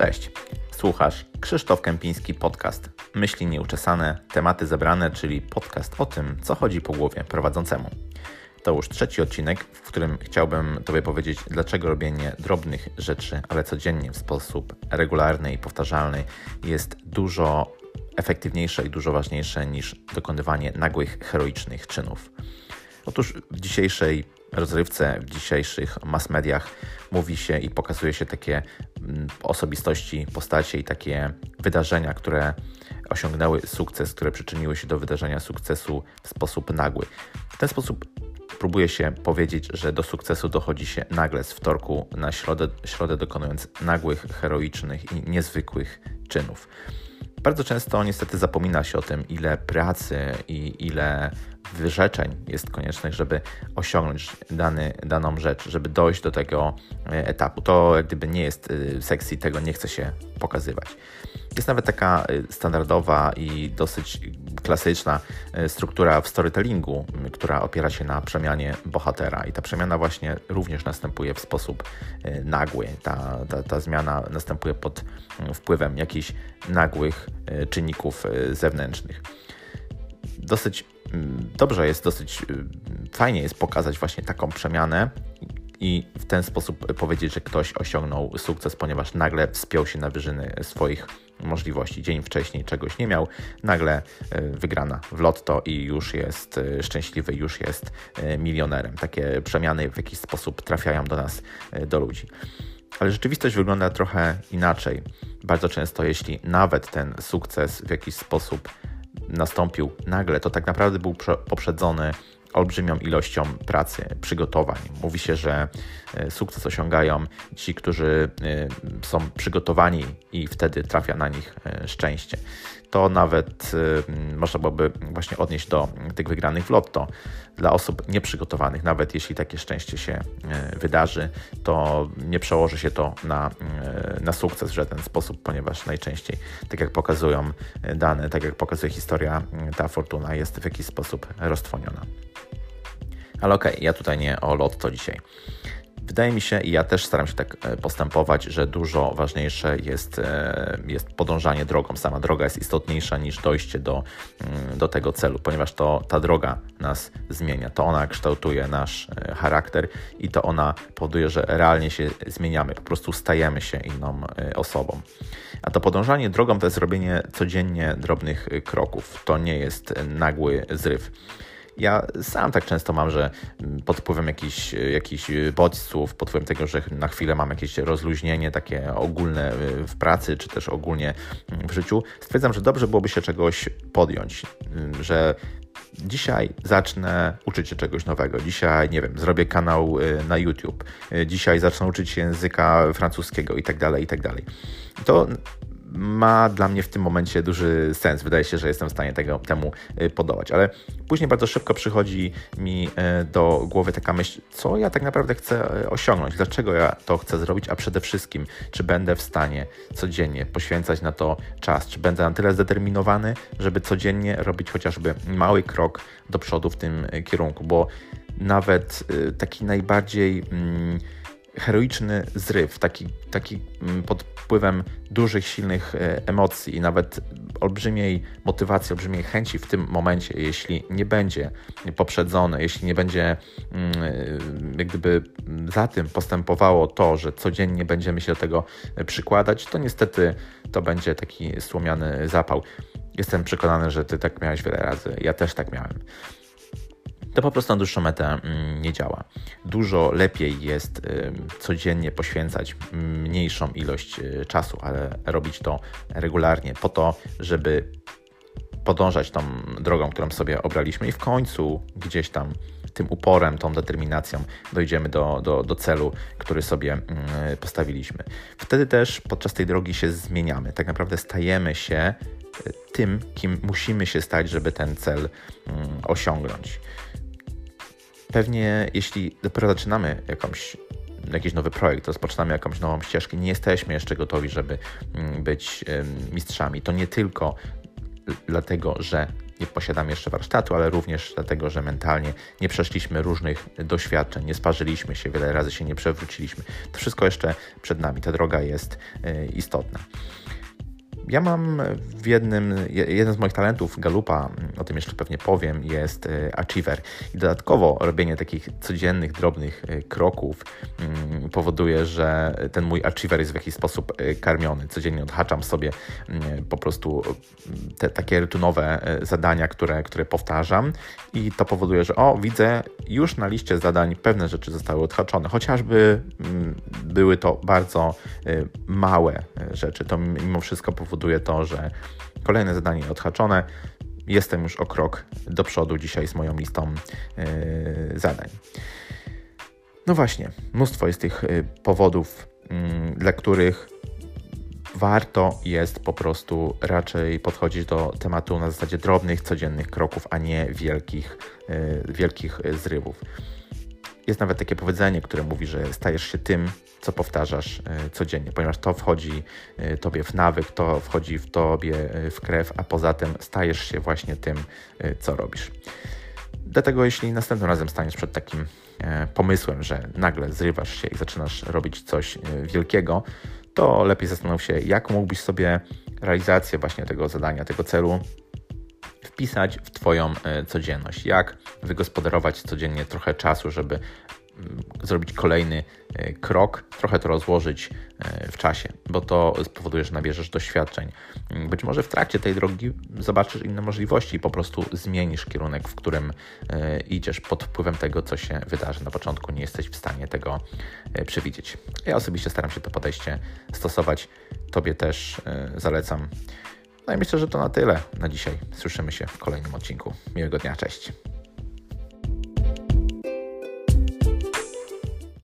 Cześć, słuchasz Krzysztof Kępiński podcast Myśli nieuczesane, tematy zebrane, czyli podcast o tym, co chodzi po głowie prowadzącemu. To już trzeci odcinek, w którym chciałbym Tobie powiedzieć, dlaczego robienie drobnych rzeczy, ale codziennie w sposób regularny i powtarzalny jest dużo efektywniejsze i dużo ważniejsze niż dokonywanie nagłych, heroicznych czynów. Otóż w dzisiejszej rozrywce, w dzisiejszych mass mediach mówi się i pokazuje się takie osobistości, postacie i takie wydarzenia, które osiągnęły sukces, które przyczyniły się do wydarzenia sukcesu w sposób nagły. W ten sposób próbuje się powiedzieć, że do sukcesu dochodzi się nagle z wtorku na środę dokonując nagłych, heroicznych i niezwykłych czynów. Bardzo często niestety zapomina się o tym, ile pracy i ile wyrzeczeń jest koniecznych, żeby osiągnąć daną rzecz, żeby dojść do tego etapu. To jak gdyby nie jest sexy, tego nie chce się pokazywać. Jest nawet taka standardowa i dosyć klasyczna struktura w storytellingu, która opiera się na przemianie bohatera i ta przemiana właśnie również następuje w sposób nagły. Ta zmiana następuje pod wpływem jakichś nagłych czynników zewnętrznych. Dosyć fajnie jest pokazać właśnie taką przemianę i w ten sposób powiedzieć, że ktoś osiągnął sukces, ponieważ nagle wspiął się na wyżyny swoich możliwości. Dzień wcześniej czegoś nie miał, nagle wygrana w lotto i już jest szczęśliwy, już jest milionerem. Takie przemiany w jakiś sposób trafiają do nas, do ludzi. Ale rzeczywistość wygląda trochę inaczej. Bardzo często, jeśli nawet ten sukces w jakiś sposób nastąpił nagle, to tak naprawdę był poprzedzony olbrzymią ilością pracy, przygotowań. Mówi się, że sukces osiągają ci, którzy są przygotowani i wtedy trafia na nich szczęście. To nawet można byłoby właśnie odnieść do tych wygranych w lotto. Dla osób nieprzygotowanych, nawet jeśli takie szczęście się wydarzy, to nie przełoży się to na sukces w żaden sposób, ponieważ najczęściej, tak jak pokazują dane, tak jak pokazuje historia, ta fortuna jest w jakiś sposób roztrwoniona. Ale okej, ja tutaj nie o lotto dzisiaj. Wydaje mi się, i ja też staram się tak postępować, że dużo ważniejsze jest podążanie drogą. Sama droga jest istotniejsza niż dojście do tego celu, ponieważ to ta droga nas zmienia, to ona kształtuje nasz charakter i to ona powoduje, że realnie się zmieniamy, po prostu stajemy się inną osobą. A to podążanie drogą to jest robienie codziennie drobnych kroków, to nie jest nagły zryw. Ja sam tak często mam, że pod wpływem jakichś bodźców, pod wpływem tego, że na chwilę mam jakieś rozluźnienie takie ogólne w pracy, czy też ogólnie w życiu, stwierdzam, że dobrze byłoby się czegoś podjąć, że dzisiaj zacznę uczyć się czegoś nowego, dzisiaj, nie wiem, zrobię kanał na YouTube, dzisiaj zacznę uczyć się języka francuskiego i tak dalej, i tak dalej. To ma dla mnie w tym momencie duży sens. Wydaje się, że jestem w stanie temu podołać, ale później bardzo szybko przychodzi mi do głowy taka myśl, co ja tak naprawdę chcę osiągnąć, dlaczego ja to chcę zrobić, a przede wszystkim, czy będę w stanie codziennie poświęcać na to czas, czy będę na tyle zdeterminowany, żeby codziennie robić chociażby mały krok do przodu w tym kierunku, bo nawet taki najbardziej heroiczny zryw, taki pod wpływem dużych, silnych emocji i nawet olbrzymiej motywacji, olbrzymiej chęci w tym momencie, jeśli nie będzie poprzedzone, jeśli nie będzie jak gdyby za tym postępowało to, że codziennie będziemy się do tego przykładać, to niestety to będzie taki słomiany zapał. Jestem przekonany, że Ty tak miałeś wiele razy, ja też tak miałem. To po prostu na dłuższą metę nie działa. Dużo lepiej jest codziennie poświęcać mniejszą ilość czasu, ale robić to regularnie po to, żeby podążać tą drogą, którą sobie obraliśmy i w końcu gdzieś tam tym uporem, tą determinacją dojdziemy do celu, który sobie postawiliśmy. Wtedy też podczas tej drogi się zmieniamy. Tak naprawdę stajemy się tym, kim musimy się stać, żeby ten cel osiągnąć. Pewnie jeśli dopiero zaczynamy jakiś nowy projekt, rozpoczynamy jakąś nową ścieżkę, nie jesteśmy jeszcze gotowi, żeby być mistrzami. To nie tylko dlatego, że nie posiadam jeszcze warsztatu, ale również dlatego, że mentalnie nie przeszliśmy różnych doświadczeń, nie sparzyliśmy się, wiele razy się nie przewróciliśmy. To wszystko jeszcze przed nami, ta droga jest istotna. Ja mam jeden z moich talentów, Galupa, o tym jeszcze pewnie powiem, jest achiever. I dodatkowo robienie takich codziennych, drobnych kroków powoduje, że ten mój achiever jest w jakiś sposób karmiony. Codziennie odhaczam sobie po prostu te takie rutynowe zadania, które powtarzam, i to powoduje, że widzę, już na liście zadań pewne rzeczy zostały odhaczone, chociażby były to bardzo małe rzeczy. To mimo wszystko powoduje to, że kolejne zadanie odhaczone, jestem już o krok do przodu dzisiaj z moją listą zadań. No właśnie, mnóstwo jest tych powodów, dla których warto jest po prostu raczej podchodzić do tematu na zasadzie drobnych, codziennych kroków, a nie wielkich zrywów. Jest nawet takie powiedzenie, które mówi, że stajesz się tym, co powtarzasz codziennie, ponieważ to wchodzi tobie w nawyk, to wchodzi w tobie w krew, a poza tym stajesz się właśnie tym, co robisz. Dlatego jeśli następnym razem staniesz przed takim pomysłem, że nagle zrywasz się i zaczynasz robić coś wielkiego, to lepiej zastanów się, jak mógłbyś sobie realizację właśnie tego zadania, tego celu wpisać w Twoją codzienność. Jak wygospodarować codziennie trochę czasu, żeby zrobić kolejny krok, trochę to rozłożyć w czasie, bo to spowoduje, że nabierzesz doświadczeń. Być może w trakcie tej drogi zobaczysz inne możliwości i po prostu zmienisz kierunek, w którym idziesz pod wpływem tego, co się wydarzy. Na początku nie jesteś w stanie tego przewidzieć. Ja osobiście staram się to podejście stosować. Tobie też zalecam. No i myślę, że to na tyle na dzisiaj. Słyszymy się w kolejnym odcinku. Miłego dnia, cześć.